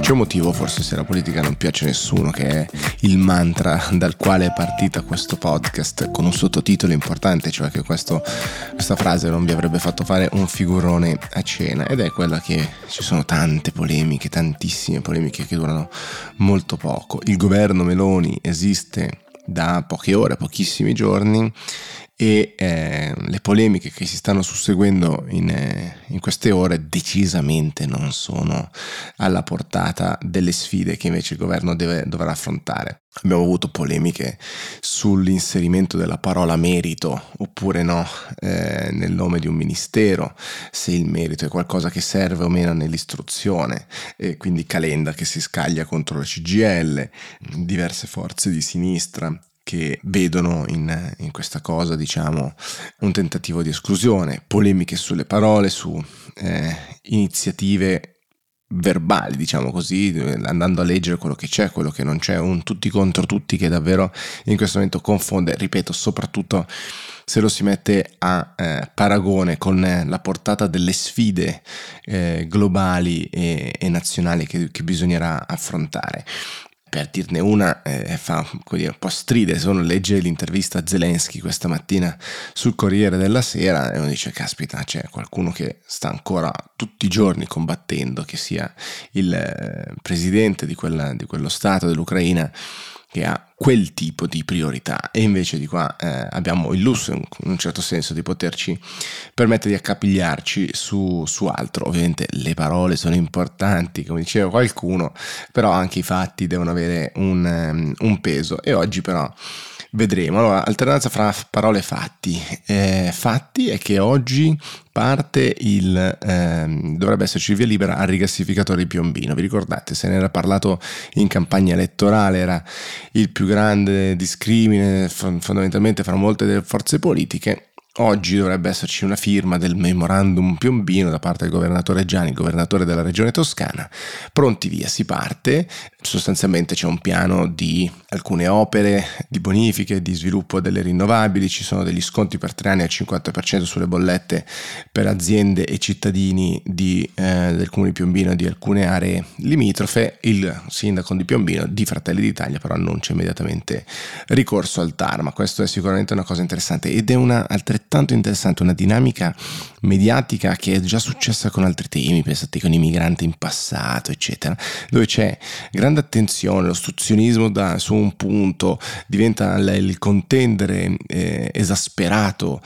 C'è un motivo forse se la politica non piace a nessuno, che è il mantra dal quale è partita questo podcast con un sottotitolo importante, cioè che questa frase non vi avrebbe fatto fare un figurone a cena, ed è quella che ci sono tante polemiche, tantissime polemiche che durano molto poco. Il governo Meloni esiste da poche ore, pochissimi giorni, e le polemiche che si stanno susseguendo in queste ore decisamente non sono alla portata delle sfide che invece il governo dovrà affrontare. Abbiamo avuto polemiche sull'inserimento della parola merito oppure no nel nome di un ministero, se il merito è qualcosa che serve o meno nell'istruzione, e quindi Calenda che si scaglia contro la CGIL, diverse forze di sinistra che vedono in questa cosa, diciamo, un tentativo di esclusione, polemiche sulle parole, su iniziative verbali, diciamo così, andando a leggere quello che c'è, quello che non c'è, un tutti contro tutti che davvero in questo momento confonde, ripeto, soprattutto se lo si mette a paragone con la portata delle sfide globali e nazionali che bisognerà affrontare. Per dirne una, fa un po' stride, se uno legge l'intervista a Zelensky questa mattina sul Corriere della Sera e uno dice caspita, c'è qualcuno che sta ancora tutti i giorni combattendo, che sia il presidente di quello stato dell'Ucraina, che ha quel tipo di priorità, e invece di qua abbiamo il lusso in un certo senso di poterci permettere di accapigliarci su altro. Ovviamente le parole sono importanti, come diceva qualcuno, però anche i fatti devono avere un peso, e oggi però vedremo. Allora, alternanza fra parole e fatti. Fatti è che oggi parte dovrebbe esserci via libera al rigassificatore di Piombino. Vi ricordate, se ne era parlato in campagna elettorale, era il più grande discrimine fondamentalmente fra molte delle forze politiche. Oggi dovrebbe esserci una firma del memorandum Piombino da parte del governatore Gianni, il governatore della regione Toscana. Pronti via, si parte. Sostanzialmente c'è un piano di alcune opere, di bonifiche, di sviluppo delle rinnovabili, ci sono degli sconti per 3 anni al 50% sulle bollette per aziende e cittadini del comune di Piombino e di alcune aree limitrofe. Il sindaco di Piombino, di Fratelli d'Italia, però annuncia immediatamente ricorso al TAR, ma questo è sicuramente una cosa interessante, ed è una altrettanto tanto interessante una dinamica mediatica che è già successa con altri temi, pensate con i migranti in passato eccetera, dove c'è grande attenzione, l'ostruzionismo su un punto diventa il contendere esasperato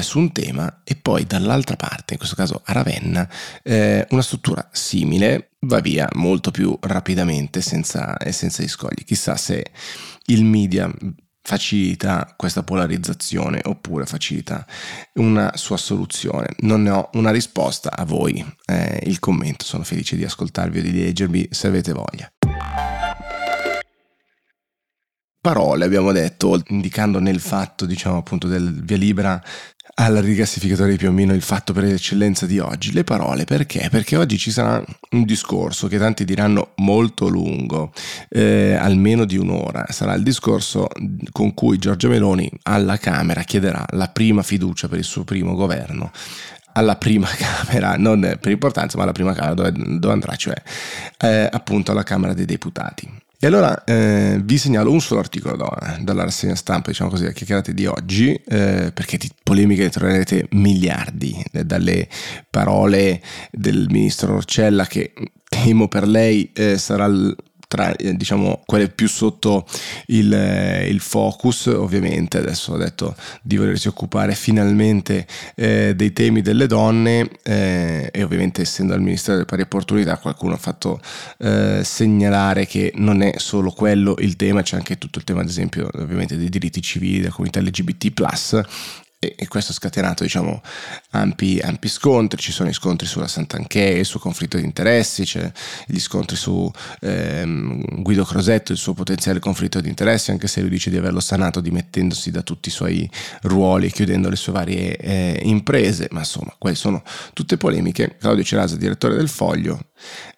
su un tema, e poi dall'altra parte, in questo caso a Ravenna, una struttura simile va via molto più rapidamente senza gli scogli. Chissà se il media facilita questa polarizzazione oppure facilita una sua soluzione. Non ne ho una risposta, a voi il commento, sono felice di ascoltarvi o di leggervi se avete voglia. Parole, abbiamo detto, indicando nel fatto, diciamo appunto, del via libera al rigassificatore di Piombino, il fatto per l'eccellenza di oggi. Le parole, perché? Perché oggi ci sarà un discorso che tanti diranno molto lungo, almeno di un'ora. Sarà il discorso con cui Giorgia Meloni alla Camera chiederà la prima fiducia per il suo primo governo. Alla prima Camera, non per importanza, ma alla prima Camera dove andrà, cioè appunto alla Camera dei Deputati. E allora vi segnalo un solo articolo dalla rassegna stampa, diciamo così, a chiacchierate di oggi, perché di polemiche troverete miliardi, dalle parole del ministro Roccella, che temo per lei sarà tra diciamo quelle più sotto il focus. Ovviamente adesso ha detto di volersi occupare finalmente dei temi delle donne, e ovviamente essendo al Ministero delle Pari Opportunità qualcuno ha fatto segnalare che non è solo quello il tema, c'è anche tutto il tema ad esempio ovviamente dei diritti civili della comunità LGBT+, e questo ha scatenato, diciamo, ampi scontri. Ci sono gli scontri sulla Santanchè, sul conflitto di interessi, c'è gli scontri su Guido Crosetto, il suo potenziale conflitto di interessi, anche se lui dice di averlo sanato dimettendosi da tutti i suoi ruoli e chiudendo le sue varie imprese, ma insomma quelle sono tutte polemiche. Claudio Cerasa, direttore del Foglio,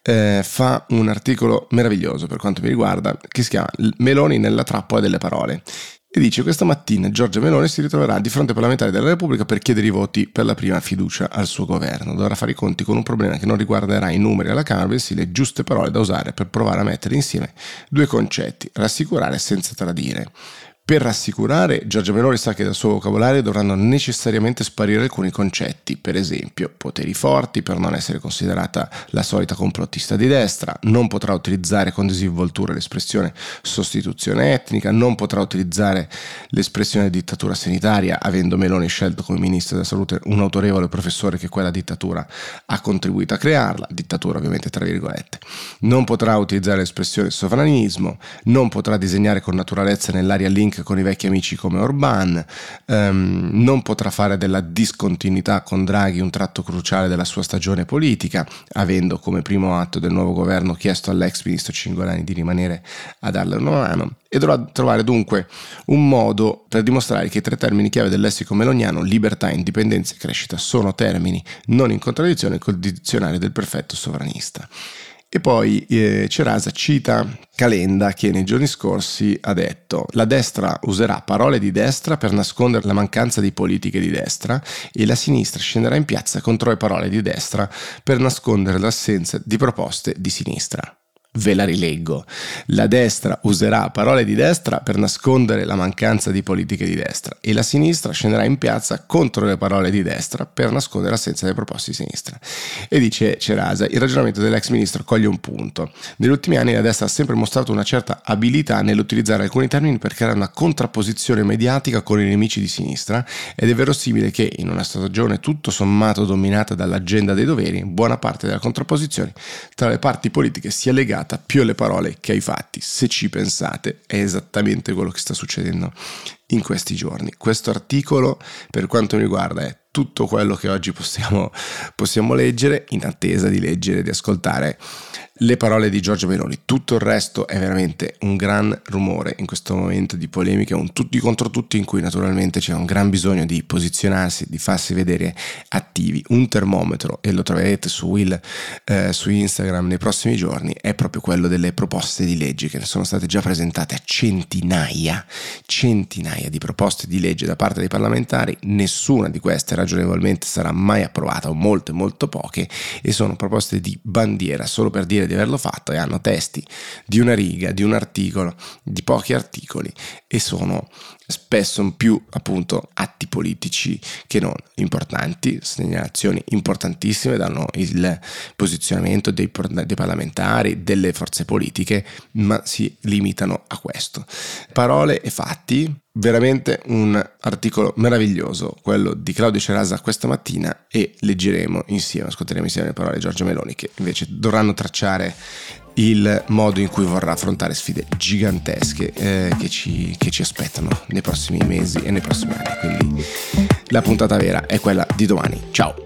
fa un articolo meraviglioso per quanto mi riguarda, che si chiama Meloni nella trappola delle parole. e dice: questa mattina Giorgia Meloni si ritroverà di fronte ai parlamentari della Repubblica per chiedere i voti per la prima fiducia al suo governo. Dovrà fare i conti con un problema che non riguarderà i numeri alla Camera, bensì le giuste parole da usare per provare a mettere insieme due concetti: rassicurare senza tradire. Per rassicurare, Giorgia Meloni sa che dal suo vocabolario dovranno necessariamente sparire alcuni concetti, per esempio poteri forti per non essere considerata la solita complottista di destra, non potrà utilizzare con disinvoltura l'espressione sostituzione etnica, non potrà utilizzare l'espressione dittatura sanitaria, avendo Meloni scelto come ministro della salute un autorevole professore che quella dittatura ha contribuito a crearla, dittatura ovviamente tra virgolette, non potrà utilizzare l'espressione sovranismo, non potrà disegnare con naturalezza nell'area link con i vecchi amici come Orbán, non potrà fare della discontinuità con Draghi un tratto cruciale della sua stagione politica, avendo come primo atto del nuovo governo chiesto all'ex ministro Cingolani di rimanere a darle una mano, e dovrà trovare dunque un modo per dimostrare che i tre termini chiave del lessico meloniano, libertà, indipendenza e crescita, sono termini non in contraddizione col dizionario del perfetto sovranista. E poi Cerasa cita Calenda, che nei giorni scorsi ha detto: la destra userà parole di destra per nascondere la mancanza di politiche di destra e la sinistra scenderà in piazza contro le parole di destra per nascondere l'assenza di proposte di sinistra. Ve la rileggo. La destra userà parole di destra per nascondere la mancanza di politiche di destra e la sinistra scenderà in piazza contro le parole di destra per nascondere l'assenza delle proposte di sinistra. E dice Cerasa: il ragionamento dell'ex ministro coglie un punto. Negli ultimi anni la destra ha sempre mostrato una certa abilità nell'utilizzare alcuni termini per creare una contrapposizione mediatica con i nemici di sinistra, ed è verosimile che in una stagione tutto sommato dominata dall'agenda dei doveri, buona parte della contrapposizione tra le parti politiche sia legata più alle parole che ai fatti. Se ci pensate, è esattamente quello che sta succedendo in questi giorni. Questo articolo, per quanto mi riguarda, è tutto quello che oggi possiamo leggere, in attesa di leggere e di ascoltare le parole di Giorgia Meloni. Tutto il resto è veramente un gran rumore in questo momento di polemiche, un tutti contro tutti, in cui naturalmente c'è un gran bisogno di posizionarsi, di farsi vedere attivi. Un termometro, e lo troverete su Will su Instagram nei prossimi giorni, è proprio quello delle proposte di legge che sono state già presentate a centinaia di proposte di legge da parte dei parlamentari. Nessuna di queste ragionevolmente sarà mai approvata, o molte molto poche, e sono proposte di bandiera solo per dire di averlo fatto, e hanno testi di una riga, di un articolo, di pochi articoli, e sono spesso più appunto atti politici che non importanti, segnalazioni importantissime, danno il posizionamento dei parlamentari, delle forze politiche, ma si limitano a questo. Parole e fatti. Veramente un articolo meraviglioso, quello di Claudio Cerasa questa mattina, e leggeremo insieme, ascolteremo insieme le parole di Giorgia Meloni, che invece dovranno tracciare il modo in cui vorrà affrontare sfide gigantesche che ci aspettano nei prossimi mesi e nei prossimi anni. Quindi la puntata vera è quella di domani. Ciao!